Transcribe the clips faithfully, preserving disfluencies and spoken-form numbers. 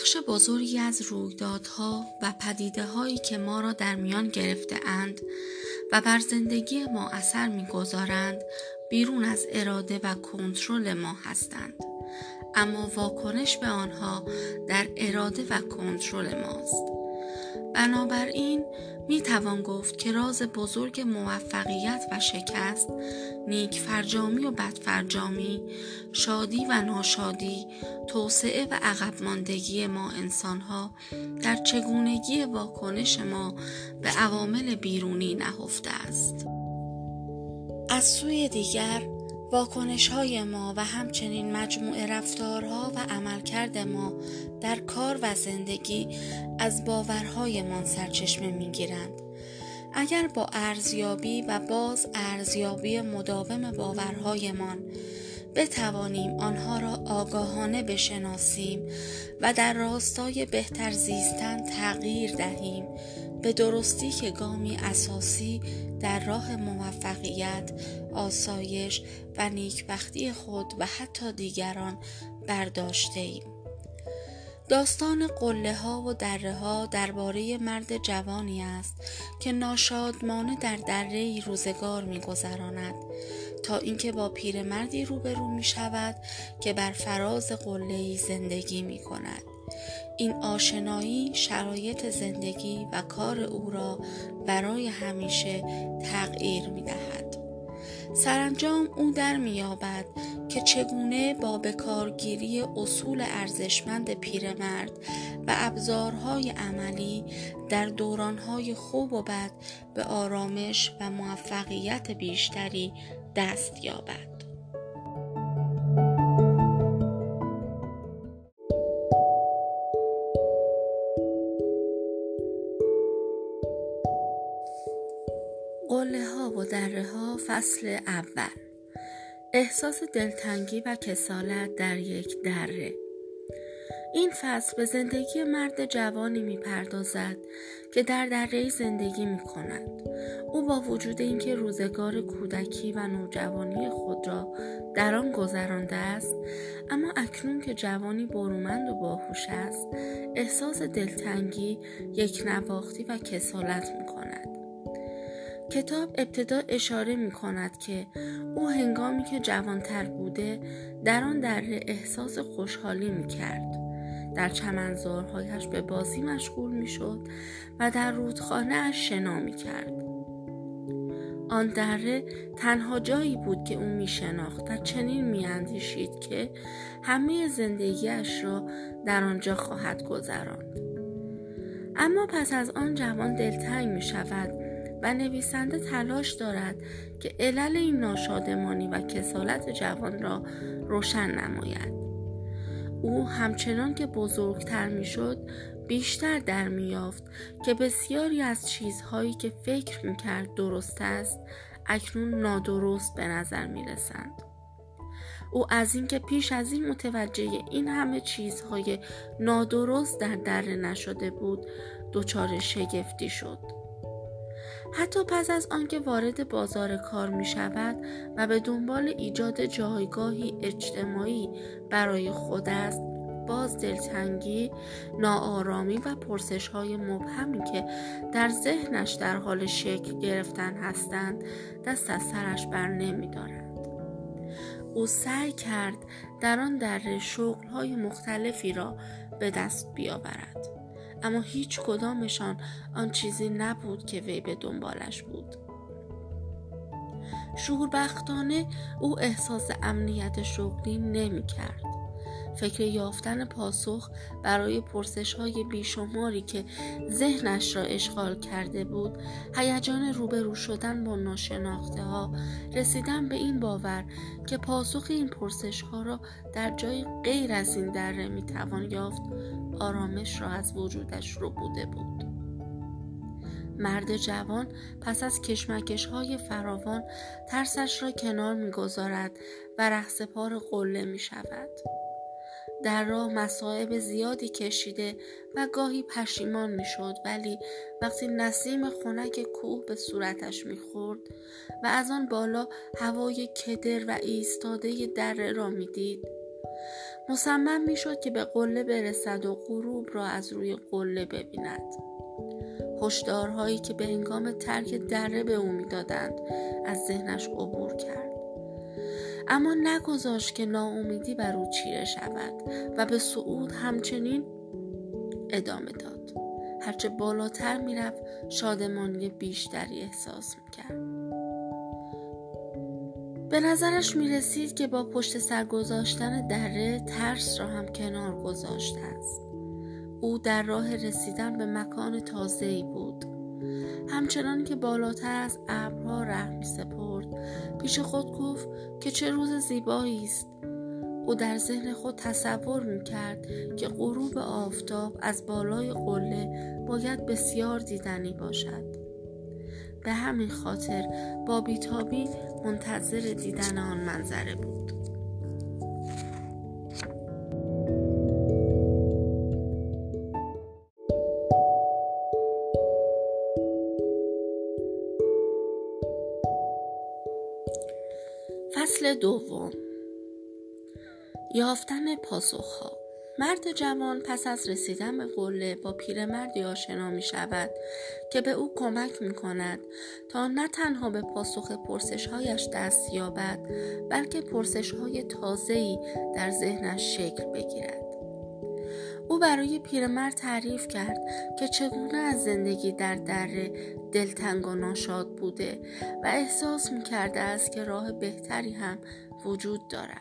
بخش بزرگی از رویدادها و پدیده‌هایی که ما را در میان گرفته‌اند و بر زندگی ما اثر می‌گذارند بیرون از اراده و کنترل ما هستند، اما واکنش به آنها در اراده و کنترل ماست. بنابراین می توان گفت که راز بزرگ موفقیت و شکست، نیک فرجامی و بد فرجامی، شادی و ناشادی، توسعه و عقب ماندگی ما انسانها در چگونگی واکنش ما به عوامل بیرونی نهفته است. از سوی دیگر، واکنش‌های ما و همچنین مجموعه رفتارها و عملکرد ما در کار و زندگی از باورهایمان سرچشمه می‌گیرند. اگر با ارزیابی و باز ارزیابی مداوم باورهایمان بتوانیم آنها را آگاهانه بشناسیم و در راستای بهتر زیستن تغییر دهیم، به درستی که گامی اساسی در راه موفقیت، آسایش و نیکبختی خود و حتی دیگران برداشته‌ایم. داستان قله ها و دره ها درباره مرد جوانی است که ناشادمانه در دره‌ای روزگار می‌گذراند تا اینکه با پیرمردی روبرو می‌شود که بر فراز قله‌ای زندگی می‌کند. این آشنایی شرایط زندگی و کار او را برای همیشه تغییر می‌دهد. سرانجام او در می‌یابد که چگونه با بکارگیری اصول ارزشمند پیرمرد و ابزارهای عملی در دورانهای خوب و بد به آرامش و موفقیت بیشتری دست یابد. قله‌ها و دره‌ها، فصل اول. احساس دلتنگی و کسالت در یک دره. این فصل به زندگی مرد جوانی می‌پردازد که در دره‌ای زندگی می‌کند. او با وجود اینکه روزگار کودکی و نوجوانی خود را در آن گذرانده است، اما اکنون که جوانی برومند و باهوش است، احساس دلتنگی، یکنواختی و کسالت می‌کند. کتاب ابتدا اشاره می کند که او هنگامی که جوانتر بوده در آن دره احساس خوشحالی می کرد. در چمنزارهایش به بازی مشغول می شد و در رودخانه اش شنا می کرد. آن دره تنها جایی بود که او می شناخت و چنین می اندیشید که همه زندگیش را در آنجا خواهد گذراند. اما پس از آن جوان دلتنگ می شود و نویسنده تلاش دارد که علل این ناشادمانی و کسالت جوان را روشن نماید. او همچنان که بزرگتر می‌شد بیشتر در می‌یافت که بسیاری از چیزهایی که فکر می‌کرد درست است اکنون نادرست به نظر می‌رسند. او از اینکه پیش از این متوجه این همه چیزهای نادرست در دره نشده بود دچار شگفتی شد. حتی پس از آنکه وارد بازار کار می شود و به دنبال ایجاد جایگاهی اجتماعی برای خود است، باز دلتنگی، ناآرامی و پرسش‌های مبهمی که در ذهنش در حال شکل گرفتن هستند دست از سرش بر نمی‌دارد. او سعی کرد در آن دره شغل‌های مختلفی را به دست بیاورد، اما هیچ کدامشان آن چیزی نبود که وی به دنبالش بود. شوربختانه او احساس امنیت شغلی نمی کرد. فکر یافتن پاسخ برای پرسش‌های بیشماری که ذهنش را اشغال کرده بود، هیجان روبرو شدن با ناشناخته‌ها، رسیدن به این باور که پاسخ این پرسش‌ها را در جای غیر از این دره می‌توان یافت، آرامش را از وجودش رو بوده بود. مرد جوان پس از کشمکش‌های فراوان ترسش را کنار می‌گذارد و رهسپار قله می‌شود. در راه مصائب زیادی کشیده و گاهی پشیمان می‌شد، ولی وقتی نسیم خنک کوه به صورتش می‌خورد و از آن بالا هوای کدر و ایستاده دره را می‌دید، مصمم می شد که به قله برسد و غروب را از روی قله ببیند. هشدارهایی که به هنگام ترک دره به او می دادند از ذهنش عبور کرد. اما نگذاشت که ناامیدی بر او چیره شود و به صعود همچنین ادامه داد. هرچه بالاتر می رفت شادمانی بیشتری احساس می کرد. به نظرش می رسید که با پشت سر گذاشتن دره ترس را هم کنار گذاشته است. او در راه رسیدن به مکان تازه‌ای بود. همچنان که بالاتر از ابرها ره می سپرد پیش خود گفت که چه روز زیبایی است. او در ذهن خود تصور می کرد که غروب آفتاب از بالای قله باید بسیار دیدنی باشد. به همین خاطر با بی‌تابی منتظر دیدن آن منظره بود. فصل دوم، یافتن پاسخ‌ها. مرد جوان پس از رسیدن به قله با پیرمردی آشنا می شود که به او کمک می کند تا نه تنها به پاسخ پرسش‌هایش دست یابد بلکه پرسش‌های تازه‌ای در ذهنش شکل بگیرد. او برای پیرمرد تعریف کرد که چگونه از زندگی در دره دلتنگ و ناشاد بوده و احساس می کرده است که راه بهتری هم وجود دارد.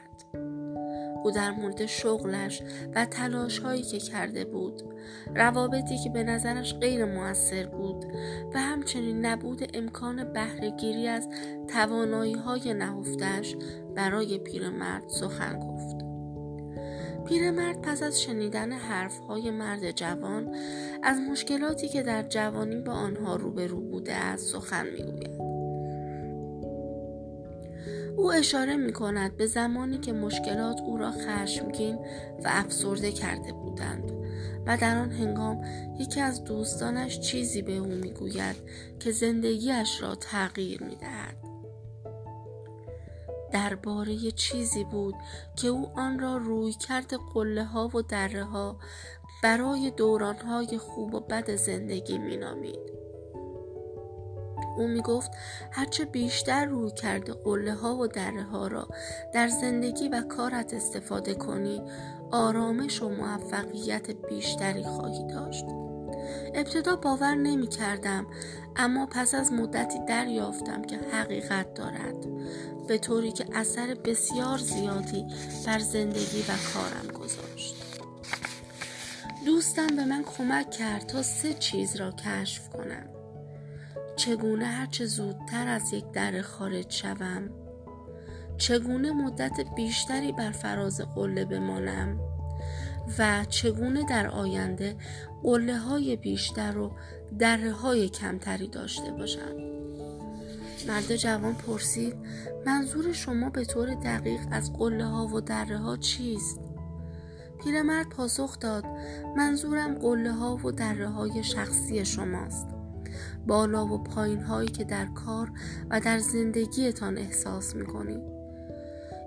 او در مورد شغلش و تلاش‌هایی که کرده بود، روابطی که به نظرش غیر مؤثر بود و همچنین نبود امکان بهره‌گیری از توانایی‌های نهفته‌اش برای پیرمرد سخن گفت. پیرمرد پس از شنیدن حرف‌های مرد جوان از مشکلاتی که در جوانی با آنها روبرو بوده است سخن می‌گوید. او اشاره می کند به زمانی که مشکلات او را خشمگین و افسرده کرده بودند و در آن هنگام یکی از دوستانش چیزی به او می گوید که زندگیش را تغییر می دهد. درباره چیزی بود که او آن را رویکرد قله ها و دره ها برای دوران های خوب و بد زندگی می نامید. او می گفت هرچه بیشتر روی کرده قله ها و دره ها را در زندگی و کارت استفاده کنی آرامش و موفقیت بیشتری خواهی داشت. ابتدا باور نمی کردم اما پس از مدتی دریافتم که حقیقت دارد، به طوری که اثر بسیار زیادی بر زندگی و کارم گذاشت. دوستم به من کمک کرد تا سه چیز را کشف کنم: چگونه هرچه زودتر از یک دره خارج شوم، چگونه مدت بیشتری بر فراز قله بمانم و چگونه در آینده قله های بیشتر و دره های کمتری داشته باشم. مرد جوان پرسید منظور شما به طور دقیق از قله ها و دره ها چیست؟ پیرمرد پاسخ داد منظورم قله ها و دره های شخصی شماست، بالا و پایین هایی که در کار و در زندگیتان احساس میکنید.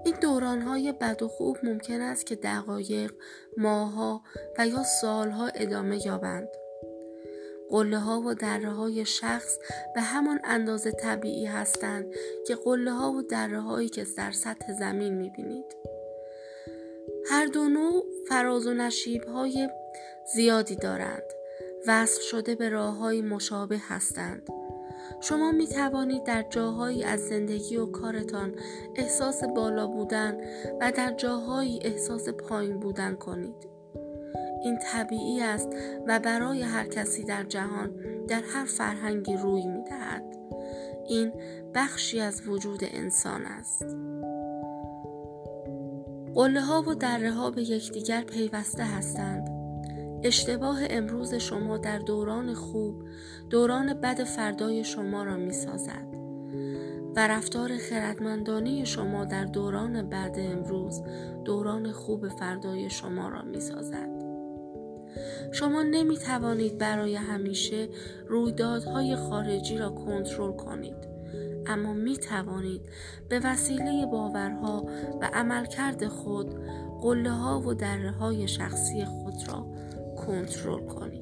این دوران های بد و خوب ممکن است که دقایق، ماه‌ها و یا سال‌ها ادامه یابند. قله ها و دره های شخص به همان اندازه طبیعی هستند که قله ها و دره هایی که در سطح زمین میبینید. هر دو نوع فراز و نشیب های زیادی دارند، وصل شده به راه‌های مشابه هستند. شما می توانید در جاهایی از زندگی و کارتان احساس بالا بودن و در جاهایی احساس پایین بودن کنید. این طبیعی است و برای هر کسی در جهان در هر فرهنگی روی می دهد. این بخشی از وجود انسان است. قله‌ها و دره‌ها به یکدیگر پیوسته هستند. اشتباه امروز شما در دوران خوب، دوران بد فردای شما را می سازد و رفتار خردمندانه شما در دوران بد امروز، دوران خوب فردای شما را می سازد. شما نمی توانید برای همیشه رویدادهای خارجی را کنترل کنید، اما می توانید به وسیله باورها و عملکرد خود قله ها و دره های شخصی خود را کنترل کنید.